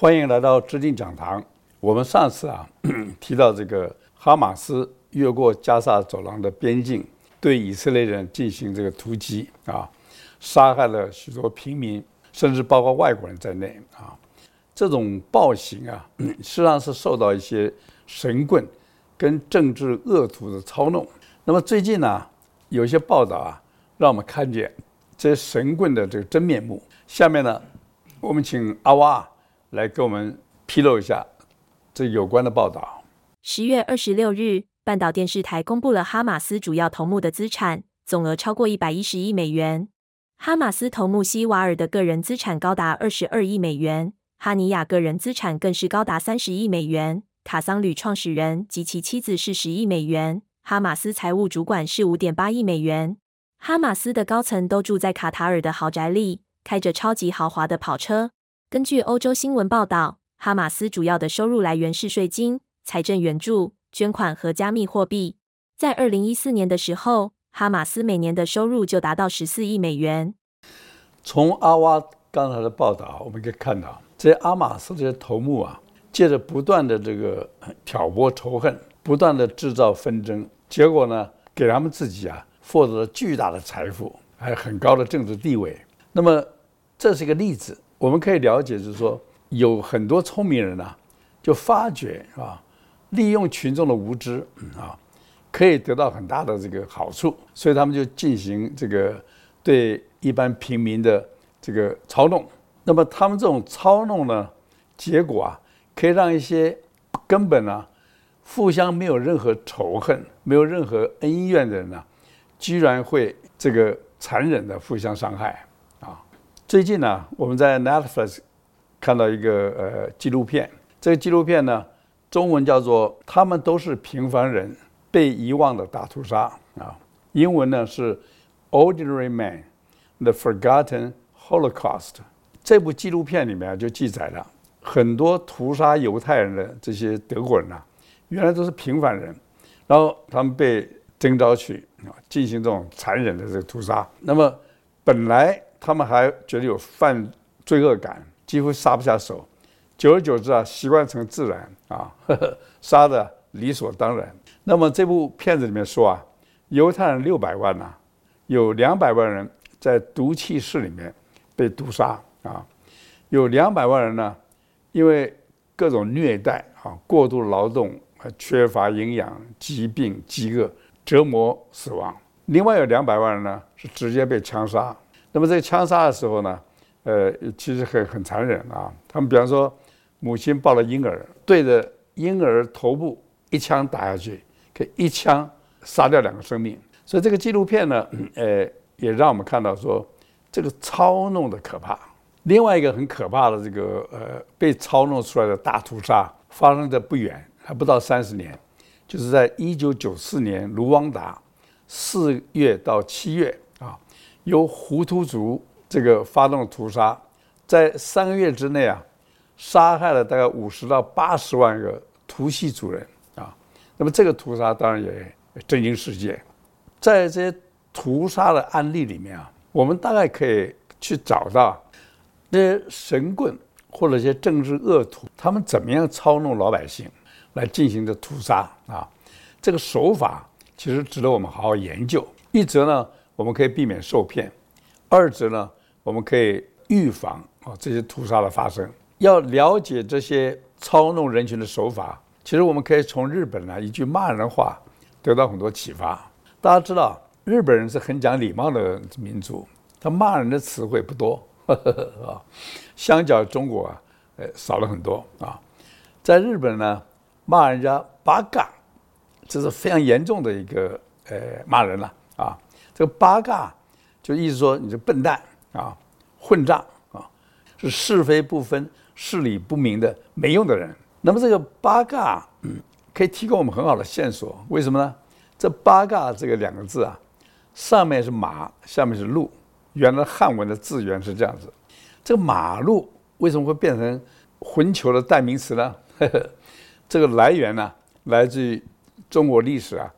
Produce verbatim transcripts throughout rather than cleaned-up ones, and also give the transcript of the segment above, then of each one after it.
欢迎来到知境讲堂。我们上次啊提到这个哈马斯越过加沙走廊的边境，对以色列人进行这个突击啊，杀害了许多平民，甚至包括外国人在内啊。这种暴行啊，实际上是受到一些神棍跟政治恶徒的操弄。那么最近呢、啊，有些报道啊，让我们看见这些神棍的这个真面目。下面呢，我们请阿娃来给我们披露一下这有关的报道。十月二十六日，半岛电视台公布了哈马斯主要头目的资产，总额超过一百一十亿美元。哈马斯头目希瓦尔的个人资产高达二十二亿美元，哈尼亚个人资产更是高达三十亿美元。卡桑旅创始人及其妻子是十亿美元，哈马斯财务主管是五点八亿美元。哈马斯的高层都住在卡塔尔的豪宅里，开着超级豪华的跑车。根据欧洲新闻报道，哈马斯主要的收入来源是税金、财政援助、捐款和加密货币。在二零一四年的时候，哈马斯每年的收入就达到十四亿美元。从阿瓦刚才的报道，我们可以看到，这些哈马斯这些头目啊，借着不断的这个挑拨仇恨，不断的制造纷争，结果呢，给他们自己啊，获得了巨大的财富，还有很高的政治地位。那么，这是一个例子。我们可以了解，就是说，有很多聪明人啊，就发觉啊，利用群众的无知啊，可以得到很大的这个好处，所以他们就进行这个对一般平民的这个操弄。那么，他们这种操弄呢，结果啊，可以让一些根本啊互相没有任何仇恨、没有任何恩怨的人呢、啊，居然会这个残忍的互相伤害啊！最近呢、啊，我们在 Netflix 看到一个呃纪录片，这个纪录片呢，中文叫做《他们都是平凡人，被遗忘的大屠杀》啊，英文呢是 Ordinary Men, The Forgotten Holocaust。这部纪录片里面就记载了，很多屠杀犹太人的这些德国人啊，原来都是平凡人，然后他们被征召去进行这种残忍的这个屠杀。那么本来他们还觉得有犯罪恶感，几乎杀不下手，久而久之啊，习惯成自然啊，呵呵，杀的理所当然。那么这部片子里面说啊，犹太人六百万呐、啊，有两百万人在毒气室里面被毒杀啊，有两百万人呢，因为各种虐待啊、过度劳动、缺乏营养、疾病、饥饿、折磨死亡。另外有两百万人呢是直接被枪杀。那么在枪杀的时候呢，呃，其实很很残忍啊。他们比方说，母亲抱了婴儿，对着婴儿头部一枪打下去，可以一枪杀掉两个生命。所以这个纪录片呢，呃，也让我们看到说这个操弄的可怕。另外一个很可怕的这个呃被操弄出来的大屠杀发生的不远，还不到三十年，就是在一九九四年卢旺达四月到七月啊，由胡图族这个发动屠杀，在三个月之内啊，杀害了大概五十到八十万个图西族人啊。那么这个屠杀当然也震惊世界。在这些屠杀的案例里面啊，我们大概可以去找到那些神棍或者一些政治恶徒，他们怎么样操弄老百姓来进行的屠杀啊？这个手法其实值得我们好好研究。一则呢，我们可以避免受骗；二则呢，我们可以预防啊这些屠杀的发生。要了解这些操弄人群的手法，其实我们可以从日本呢一句骂人的话得到很多启发。大家知道，日本人是很讲礼貌的民族，他骂人的词汇不多。相较中国啊，呃，少了很多啊。在日本呢，骂人家八嘎，这是非常严重的一个呃骂人了啊。这个八嘎就意思说你是笨蛋啊、混账啊，是是非不分、事理不明的没用的人。那么这个八嘎、嗯、可以提供我们很好的线索，为什么呢？这八嘎这个两个字啊，上面是马，下面是路。原来汉文的字源是这样子，这个马路为什么会变成混球的代名词呢？呵呵，这个来源呢、啊，来自于中国历史啊，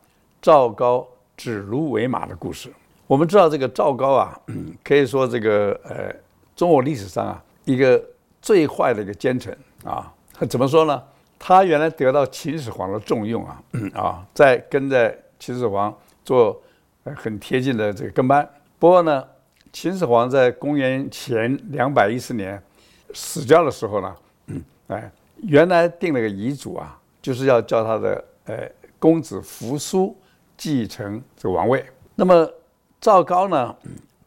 赵高指鹿为马的故事。我们知道这个赵高啊，可以说这个呃，中国历史上啊一个最坏的一个奸臣啊，怎么说呢？他原来得到秦始皇的重用啊，啊，在跟在秦始皇做很贴近的这个跟班。不过呢，秦始皇在公元前两百一十年死掉的时候呢，哎，原来定了个遗嘱啊，就是要叫他的呃公子扶苏继承这个王位。那么赵高呢，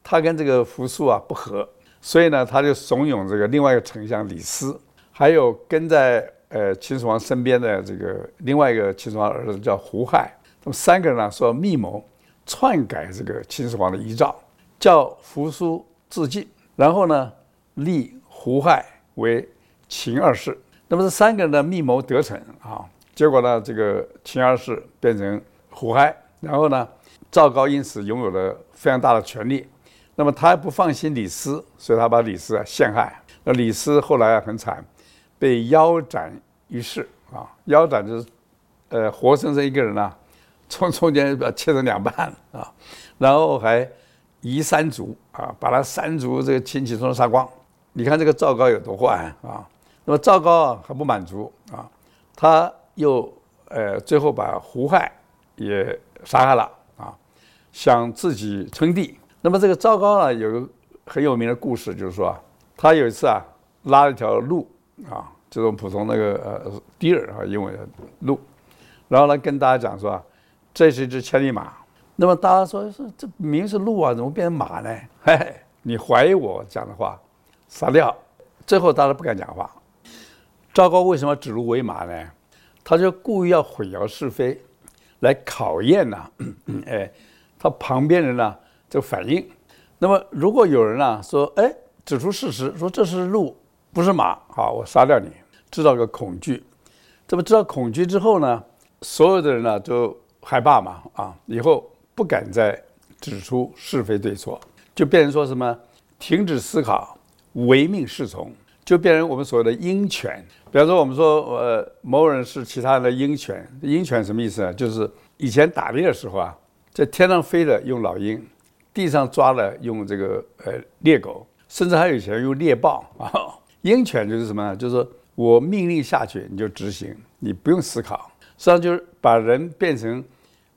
他跟这个扶苏啊不和，所以呢，他就怂恿这个另外一个丞相李斯，还有跟在呃秦始皇身边的这个另外一个秦始皇儿子叫胡亥，他们三个人呢说密谋篡改这个秦始皇的遗诏，叫扶苏自尽，然后呢立胡亥为秦二世。那么这三个人的密谋得逞啊，结果呢，这个秦二世变成胡亥，然后呢，赵高因此拥有了非常大的权力。那么他不放心李斯，所以他把李斯陷害。那李斯后来很惨，被腰斩于市啊，腰斩就是呃活生生一个人啊，从中间把切成两半啊，然后还夷三族啊，把他三族这个亲戚通通杀光。你看这个赵高有多坏啊！那么赵高啊还不满足啊，他又呃最后把胡亥也杀害了啊，想自己称帝。那么这个赵高呢有个很有名的故事，就是说他有一次啊拉了一条鹿啊，这种普通那个呃 deer 啊英文的鹿，然后呢跟大家讲说这是一只千里马。那么大家说这明明是鹿啊，怎么变成马呢？嘿嘿，你怀疑我讲的话杀掉。最后大家不敢讲话。赵高为什么指鹿为马呢？他就故意要混淆是非，来考验呢、啊哎，他旁边人呢、啊、这个反应。那么如果有人啊说，哎，指出事实，说这是鹿不是马，好，我杀掉你，制造个恐惧。这么制造恐惧之后呢，所有的人呢、啊、就害怕嘛啊，以后不敢再指出是非对错，就变成说什么停止思考，唯命是从。就变成我们所谓的鹰犬。比方说我们说呃某人是其他人的鹰犬。鹰犬什么意思呢？就是以前打猎的时候啊，在天上飞的用老鹰，地上抓的用这个呃猎狗，甚至还有以前用猎豹啊、哦。鹰犬就是什么呢？就是我命令下去你就执行，你不用思考。实际上就是把人变成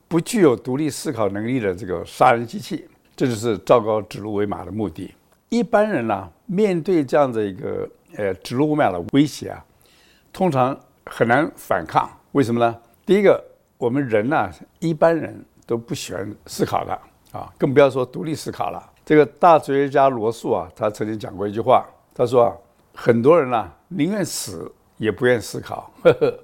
不具有独立思考能力的这个杀人机器。这就是赵高指鹿为马的目的。一般人呢、啊、面对这样的一个呃，指鹿为马的威胁啊，通常很难反抗。为什么呢？第一个，我们人呢、啊，一般人都不喜欢思考的啊，更不要说独立思考了。这个大哲学家罗素啊，他曾经讲过一句话，他说啊，很多人呢、啊，宁愿死也不愿思考。呵呵，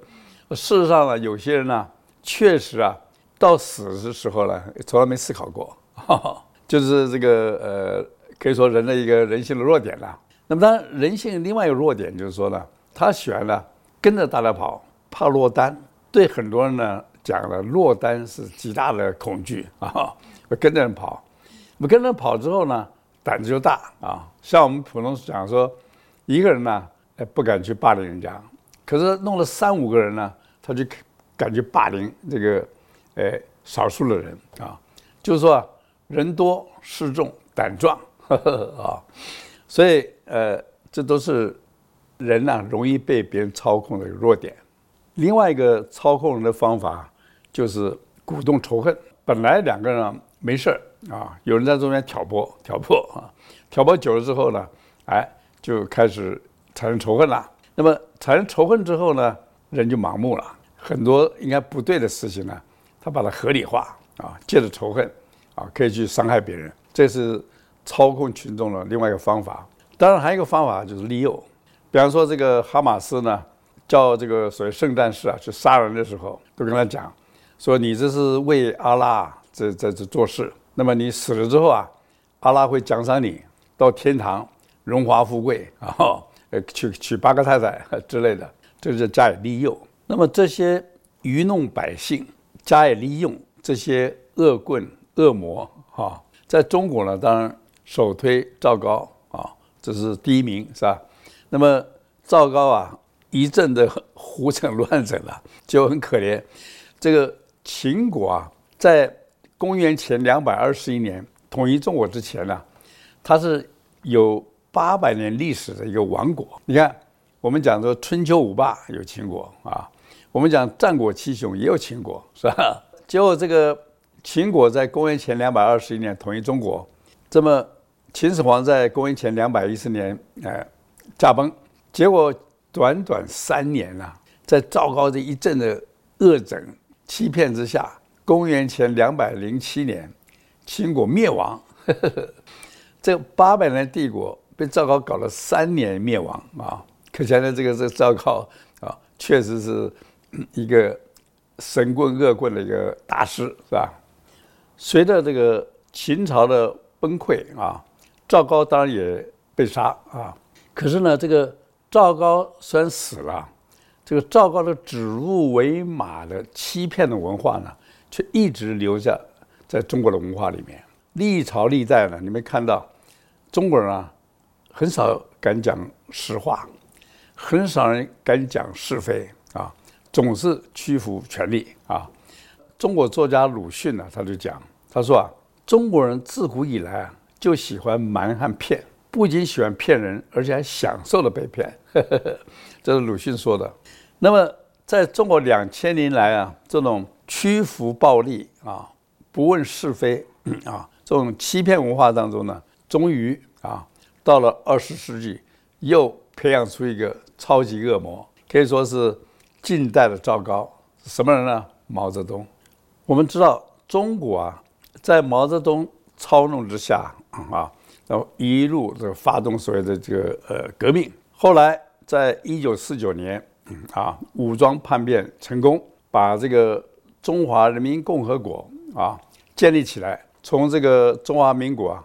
事实上呢，有些人呢、啊，确实啊，到死的时候呢，从来没思考过，呵呵，就是这个呃，可以说人的一个人性的弱点了、啊。那么当然人性另外一个弱点就是说呢，他喜欢呢跟着大家跑，怕落单。对很多人呢讲了，落单是极大的恐惧啊，跟着人跑。我跟着人跑之后呢，胆子就大啊。像我们普通讲说，一个人呢不敢去霸凌人家，可是弄了三五个人呢，他就敢去霸凌这个呃少数的人啊。就是说、啊、人多势众胆壮呵呵啊。所以呃，这都是人呢、啊、容易被别人操控的弱点。另外一个操控人的方法就是鼓动仇恨。本来两个人、啊、没事啊，有人在中间挑拨挑拨啊，挑拨久了之后呢，哎，就开始产生仇恨了。那么产生仇恨之后呢，人就盲目了，很多应该不对的事情呢，他把它合理化啊，借着仇恨啊，可以去伤害别人。这是操控群众的另外一个方法。当然还有一个方法就是利诱。比方说这个哈马斯呢，叫这个所谓圣战士啊去杀人的时候，都跟他讲说，你这是为阿拉在在这做事，那么你死了之后啊，阿拉会奖赏你到天堂荣华富贵啊、哦，娶娶八个太太之类的，这就是加以利诱。那么这些愚弄百姓、加以利用这些恶棍恶魔啊、哦，在中国呢，当然首推赵高啊，这是第一名，是吧？那么赵高啊，一阵的胡整乱整了，就很可怜。这个秦国啊，在公元前两百二十一年统一中国之前呢、啊，它是有八百年历史的一个王国。你看，我们讲说春秋五霸有秦国啊，我们讲战国七雄也有秦国，是吧？结果这个秦国在公元前两百二十一年统一中国，这么秦始皇在公元前两百一十年呃驾崩，结果短短三年啊，在赵高这一阵的恶整欺骗之下，公元前两百零七年秦国灭亡。呵呵，这八百年帝国被赵高搞了三年灭亡啊！可见呢，这个这赵高啊，确实是一个神棍恶棍的一个大师，是吧？随着这个秦朝的崩溃啊，赵高当然也被杀啊。可是呢，这个赵高虽然死了，这个赵高的指鹿为马的欺骗的文化呢，却一直留下在中国的文化里面。历朝历代呢，你们看到中国人啊，很少敢讲实话，很少人敢讲是非啊，总是屈服权力啊。中国作家鲁迅呢、啊，他就讲，他说啊，中国人自古以来啊，就喜欢瞒和骗，不仅喜欢骗人，而且还享受了被骗。呵呵呵，这是鲁迅说的。那么，在中国两千年来啊，这种屈服暴力啊，不问是非啊，这种欺骗文化当中呢，终于啊，到了二十世纪，又培养出一个超级恶魔，可以说是近代的赵高。什么人呢？毛泽东。我们知道中国啊，在毛泽东操弄之下啊，然后一路这个发动所谓的这个呃革命。后来在一九四九年啊，武装叛变成功，把这个中华人民共和国啊建立起来，从这个中华民国啊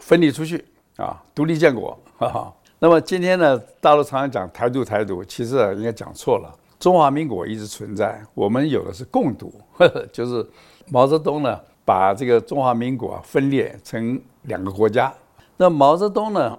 分离出去。啊，独立建国，哈哈。那么今天呢，大陆常常讲台独，台独其实、啊、应该讲错了。中华民国一直存在，我们有的是共独，呵呵，就是毛泽东呢把这个中华民国、啊、分裂成两个国家。那毛泽东呢，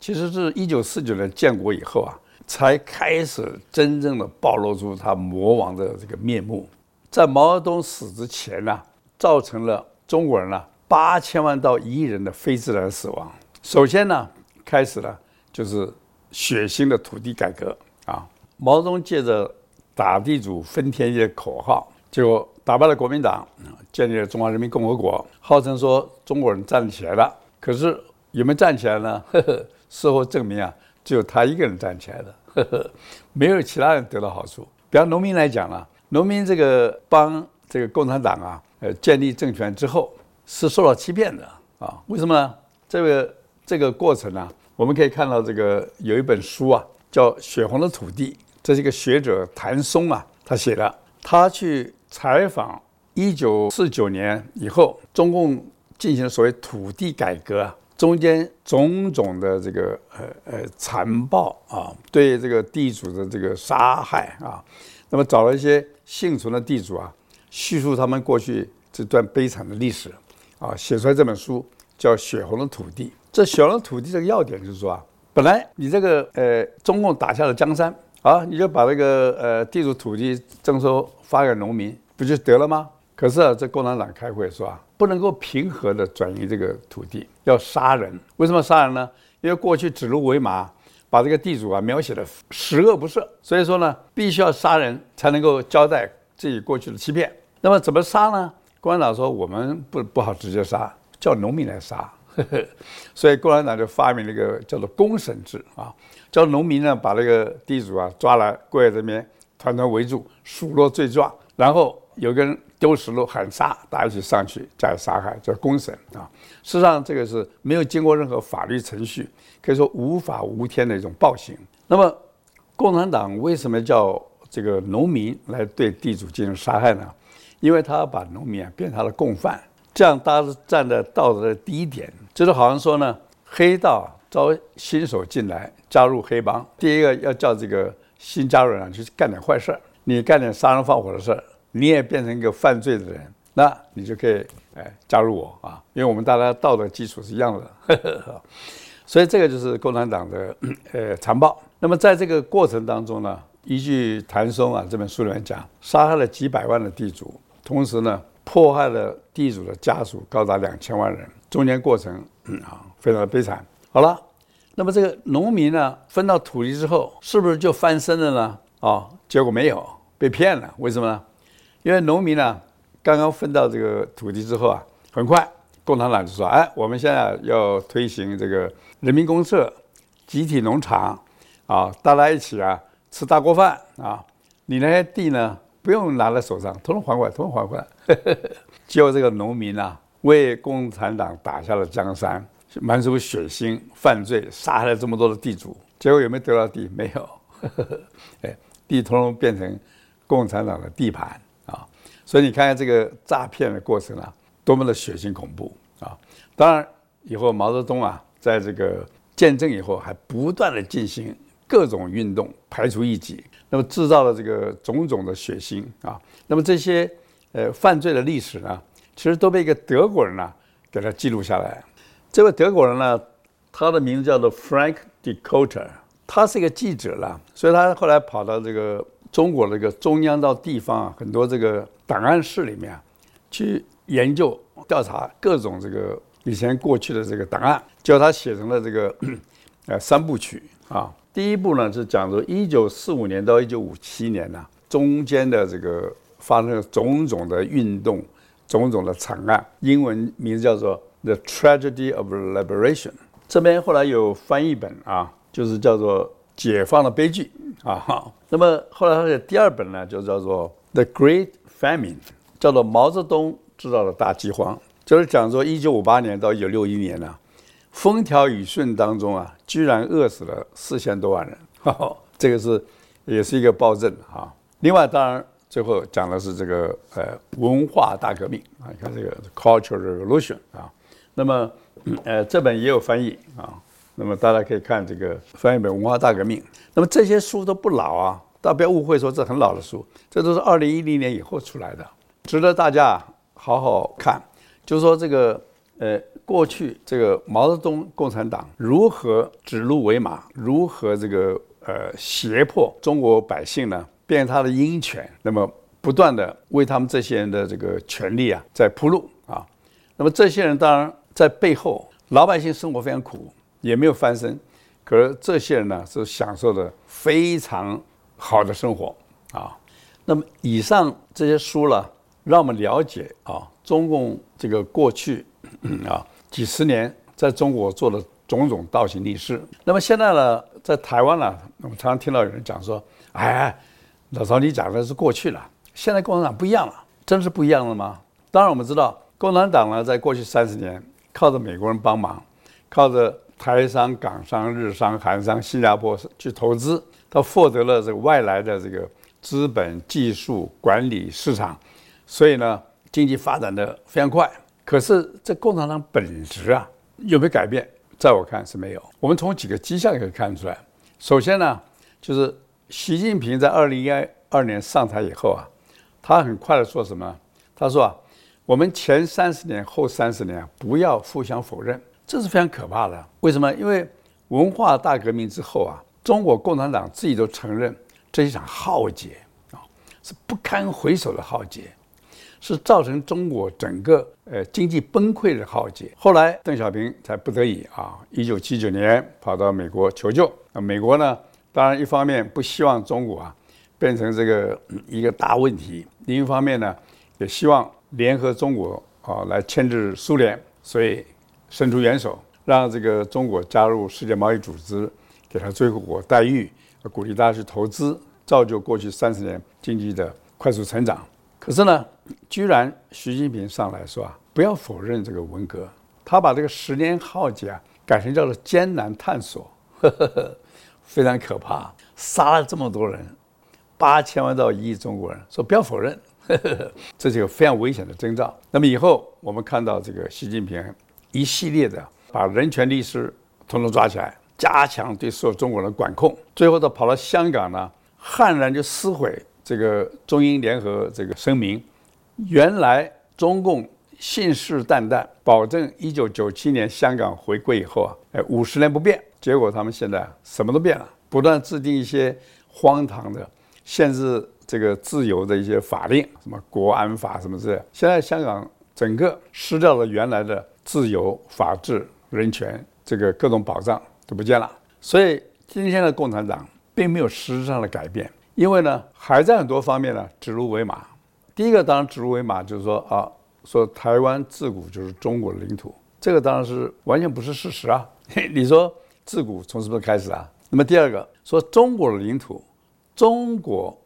其实是一九四九年建国以后啊，才开始真正的暴露出他魔王的这个面目。在毛泽东死之前呢、啊，造成了中国人呢八千万到一亿人的非自然死亡。首先呢，开始了就是血腥的土地改革啊。毛泽东借着打地主分田地的口号，就打败了国民党，建立了中华人民共和国，号称说中国人站起来了。可是有没有站起来呢？呵呵，事后证明啊，只有他一个人站起来了，呵呵，没有其他人得到好处。比方农民来讲呢、啊，农民这个帮这个共产党啊，呃，建立政权之后是受到欺骗的啊。为什么呢？这个。这个过程啊，我们可以看到这个有一本书啊，叫《血红的土地》，这是一个学者谭松啊，他写的。他去采访一九四九年以后中共进行所谓土地改革啊，中间种种的这个呃呃残暴啊，对这个地主的这个杀害啊，那么找了一些幸存的地主啊，叙述他们过去这段悲惨的历史啊，写出来这本书叫《血红的土地》。这血红土地这个要点就是说啊，本来你这个呃中共打下了江山啊，你就把那个呃地主土地征收发给农民，不就得了吗？可是啊，这共产党开会说啊，不能够平和的转移这个土地，要杀人。为什么杀人呢？因为过去指鹿为马，把这个地主啊描写的十恶不赦，所以说呢，必须要杀人才能够交代自己过去的欺骗。那么怎么杀呢？共产党说我们不不好直接杀，叫农民来杀。所以共产党就发明了一个叫做公审制啊，叫农民呢把那个地主啊抓来跪在这边团团围住，数落罪状，然后有个人丢石头喊杀，大家一起上去加以杀害，叫公审啊。事实上这个是没有经过任何法律程序，可以说无法无天的一种暴行。那么共产党为什么叫这个农民来对地主进行杀害呢？因为他把农民啊变成他的共犯，这样大家是站在道德的第一点，就是好像说呢，黑道招新手进来加入黑帮，第一个要叫这个新加入人去干点坏事，你干点杀人放火的事，你也变成一个犯罪的人，那你就可以哎加入我啊，因为我们大家道德基础是一样的，呵呵。所以这个就是共产党的呃残暴。那么在这个过程当中呢，依据谭松啊这本书里面讲，杀害了几百万的地主，同时呢，迫害了地主的家属高达两千万人，中间过程、嗯、啊非常的悲惨。好了，那么这个农民呢，分到土地之后，是不是就翻身了呢？哦，结果没有，被骗了。为什么呢？因为农民呢，刚刚分到这个土地之后啊，很快共产党就说：“哎，我们现在要推行这个人民公社、集体农场啊，大家一起啊吃大锅饭啊，你那些地呢不用拿在手上，统统还回来，统统还回来。”结果这个农民啊，为共产党打下了江山。满手血腥犯罪，杀害了这么多的地主，结果有没有得到地？没有，哎，地通通变成共产党的地盘啊！所以你看看这个诈骗的过程啊，多么的血腥恐怖啊！当然，以后毛泽东啊，在这个建政以后，还不断的进行各种运动，排除异己，那么制造了这个种种的血腥啊！那么这些呃犯罪的历史呢，其实都被一个德国人呢、啊、给他记录下来。这位德国人呢，他的名字叫做 Frank Dikötter， 他是一个记者啦，所以他后来跑到这个中国的一个中央到地方、啊、很多这个档案室里面、啊、去研究调查各种这个以前过去的这个档案，结果他写成了这个呃三部曲啊。第一部呢是讲说一九四五年到一九五七年呢、啊、中间的这个发生了种种的运动、种种的惨案，英文名字叫做The Tragedy of Liberation， 这边后来有翻译本啊，就是叫做《解放的悲剧》啊。那么后来他的第二本呢，就叫做《The Great Famine》，叫做毛泽东制造的大饥荒，就是讲说一九五八年到一九六一年呢、啊，风调雨顺当中啊，居然饿死了四千多万人，呵呵，这个是也是一个暴政啊。另外，当然最后讲的是这个呃文化大革命啊，你看这个 Cultural Revolution 啊。那么，呃，这本也有翻译啊。那么大家可以看这个翻译本《文化大革命》。那么这些书都不老啊，大家不要误会说这很老的书，这都是二零一零年以后出来的，值得大家好好看。就是说这个，呃，过去这个毛泽东共产党如何指鹿为马，如何这个呃胁迫中国百姓呢，变成他的鹰犬，那么不断的为他们这些人的这个权利啊在铺路啊。那么这些人当然。在背后，老百姓生活非常苦，也没有翻身。可是这些人呢，是享受的非常好的生活啊。那么以上这些书呢，让我们了解啊，中共这个过去啊几十年在中国做的种种倒行逆施。那么现在呢，在台湾呢，我们常常听到有人讲说：“哎，老曹，你讲的是过去了，现在共产党不一样了，真是不一样了吗？”当然，我们知道共产党呢，在过去三十年。靠着美国人帮忙，靠着台商、港商、日商、韩商、新加坡去投资，他获得了这个外来的这个资本、技术、管理、市场，所以呢，经济发展的非常快。可是这共产党本质啊有没有改变？在我看是没有。我们从几个迹象可以看出来。首先呢，就是习近平在二零一二年上台以后啊，他很快的说什么？他说啊。我们前三十年、后三十年不要互相否认，这是非常可怕的。为什么？因为文化大革命之后啊，中国共产党自己都承认这是一场浩劫啊，是不堪回首的浩劫，是造成中国整个呃经济崩溃的浩劫。后来邓小平才不得已啊，一九七九年跑到美国求救。那美国呢，当然一方面不希望中国啊变成这个一个大问题，另一方面呢也希望。联合中国啊，来牵制苏联，所以伸出援手，让这个中国加入世界贸易组织，给他最后果待遇，鼓励大家去投资，造就过去三十年经济的快速成长。可是呢，居然习近平上来说啊，不要否认这个文革，他把这个十年浩劫啊改成叫做艰难探索，呵呵呵，非常可怕，杀了这么多人，八千万到一亿中国人，说不要否认。这是一个非常危险的征兆。那么以后我们看到这个习近平一系列的把人权律师统统抓起来，加强对所有中国人的管控，最后他跑到香港呢，悍然就撕毁这个中英联合这个声明。原来中共信誓旦旦保证一九九七年香港回归以后啊，哎五十年不变，结果他们现在什么都变了，不断制定一些荒唐的限制。这个自由的一些法令，什么国安法什么之类的，现在香港整个失掉了原来的自由、法治、人权这个各种保障都不见了。所以今天的共产党并没有实质上的改变，因为呢还在很多方面呢指鹿为马。第一个当然指鹿为马就是说啊，说台湾自古就是中国的领土，这个当然是完全不是事实啊。你说自古从什么开始啊？那么第二个说中国的领土，中国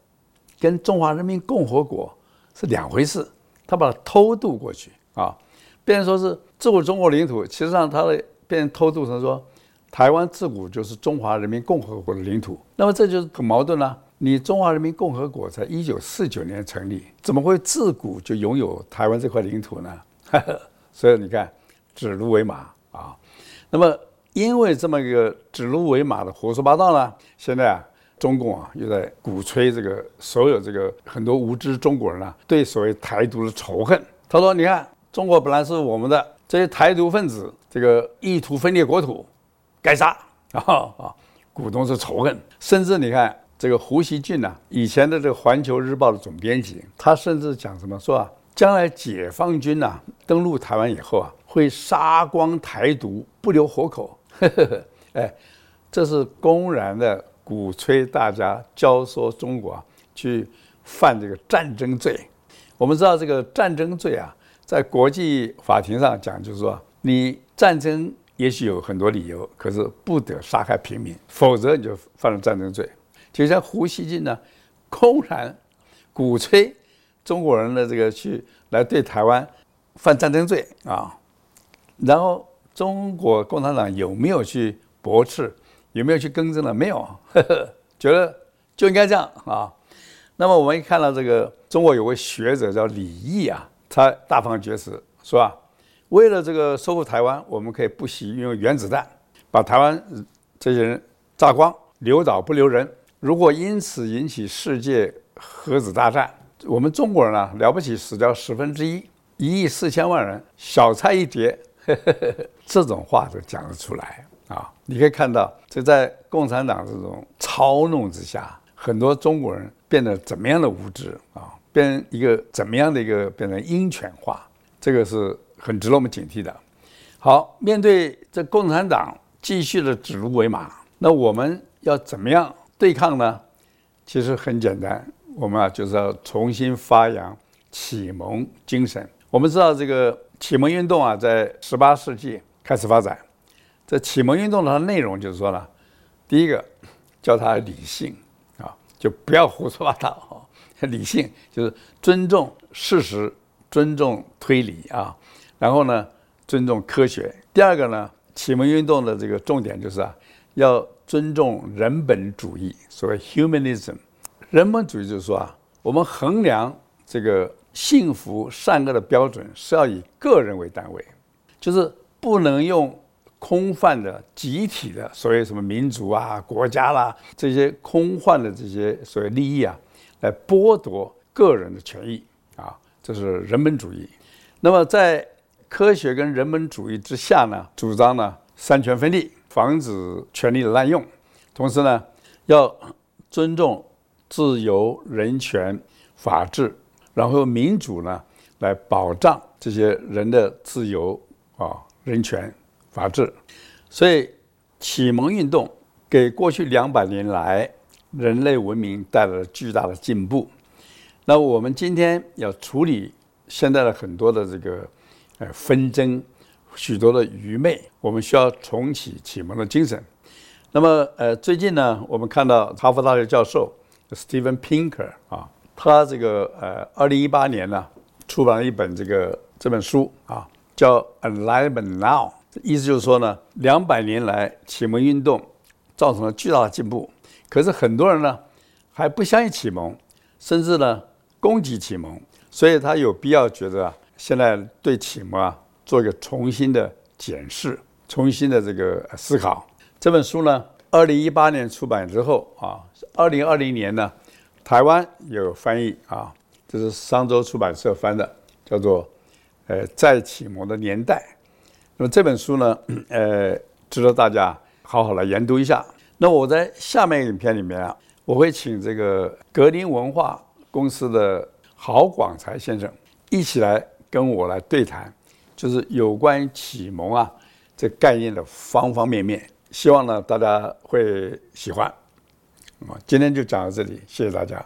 跟中华人民共和国是两回事，他把它偷渡过去啊，变成说是自古中国领土，其实上它的变成偷渡成说台湾自古就是中华人民共和国的领土。那么这就是很矛盾啊，你中华人民共和国在一九四九年成立，怎么会自古就拥有台湾这块领土呢？所以你看指鹿为马啊。那么因为这么一个指鹿为马的胡说八道呢，现在啊中共啊又在鼓吹这个所有这个很多无知中国人啊对所谓台独的仇恨。他说你看中国本来是我们的，这些台独分子这个意图分裂国土该杀啊啊，鼓动是仇恨。甚至你看这个胡锡进啊，以前的这个环球日报的总编辑，他甚至讲什么说啊，将来解放军啊登陆台湾以后啊会杀光台独不留活口。哎，这是公然的鼓吹大家教唆中国、啊、去犯这个战争罪。我们知道这个战争罪啊，在国际法庭上讲就是说，你战争也许有很多理由，可是不得杀害平民，否则你就犯了战争罪。就像胡锡进呢，公然鼓吹中国人的这个去来对台湾犯战争罪啊，然后中国共产党有没有去驳斥？有没有去更正呢？没有，呵呵，觉得就应该这样啊。那么我们一看到这个，中国有位学者叫李毅啊，他大放厥词说啊，为了这个收复台湾，我们可以不惜运用原子弹，把台湾这些人炸光，留岛不留人。如果因此引起世界核子大战，我们中国人啊，了不起死掉十分之一，一亿四千万人，小菜一碟。呵呵呵，这种话都讲得出来。啊，你可以看到，这在共产党这种操弄之下，很多中国人变得怎么样的无知啊，变成一个怎么样的一个变成鹰犬化，这个是很值得我们警惕的。好，面对这共产党继续的指鹿为马，那我们要怎么样对抗呢？其实很简单，我们啊就是要重新发扬启蒙精神。我们知道这个启蒙运动啊，在十八世纪开始发展。这启蒙运动的内容就是说呢，第一个叫它理性啊，就不要胡说八道。理性就是尊重事实，尊重推理啊，然后呢尊重科学。第二个呢，启蒙运动的这个重点就是啊，要尊重人本主义，所谓 humanism。 人本主义就是说啊，我们衡量这个幸福善恶的标准是要以个人为单位，就是不能用空泛的集体的所谓什么民族啊国家啦、啊、这些空泛的这些所谓利益啊来剥夺个人的权益啊，这是人本主义。那么在科学跟人本主义之下呢，主张呢三权分立，防止权力的滥用，同时呢要尊重自由人权法治，然后民主呢来保障这些人的自由啊人权法治。所以启蒙运动给过去两百年来人类文明带来了巨大的进步。那我们今天要处理现在的很多的这个呃纷争，许多的愚昧，我们需要重启启蒙的精神。那么呃最近呢，我们看到哈佛大学教授 Steven Pinker 啊，他这个呃二零一八年呢出版了一本这个这本书啊，叫 Enlightenment Now。意思就是说呢，两百年来启蒙运动造成了巨大的进步，可是很多人呢还不相信启蒙，甚至呢攻击启蒙，所以他有必要觉得啊，现在对启蒙啊做一个重新的检视，重新的这个思考。这本书呢，二零一八年出版之后啊，二零二零年呢，台湾有翻译啊，这是商周出版社翻的，叫做《呃再启蒙的年代》。那么这本书呢，呃，值得大家好好来研读一下。那我在下面影片里面啊，我会请这个格林文化公司的郝广才先生一起来跟我来对谈，就是有关于启蒙啊这概念的方方面面希望呢大家会喜欢。今天就讲到这里，谢谢大家。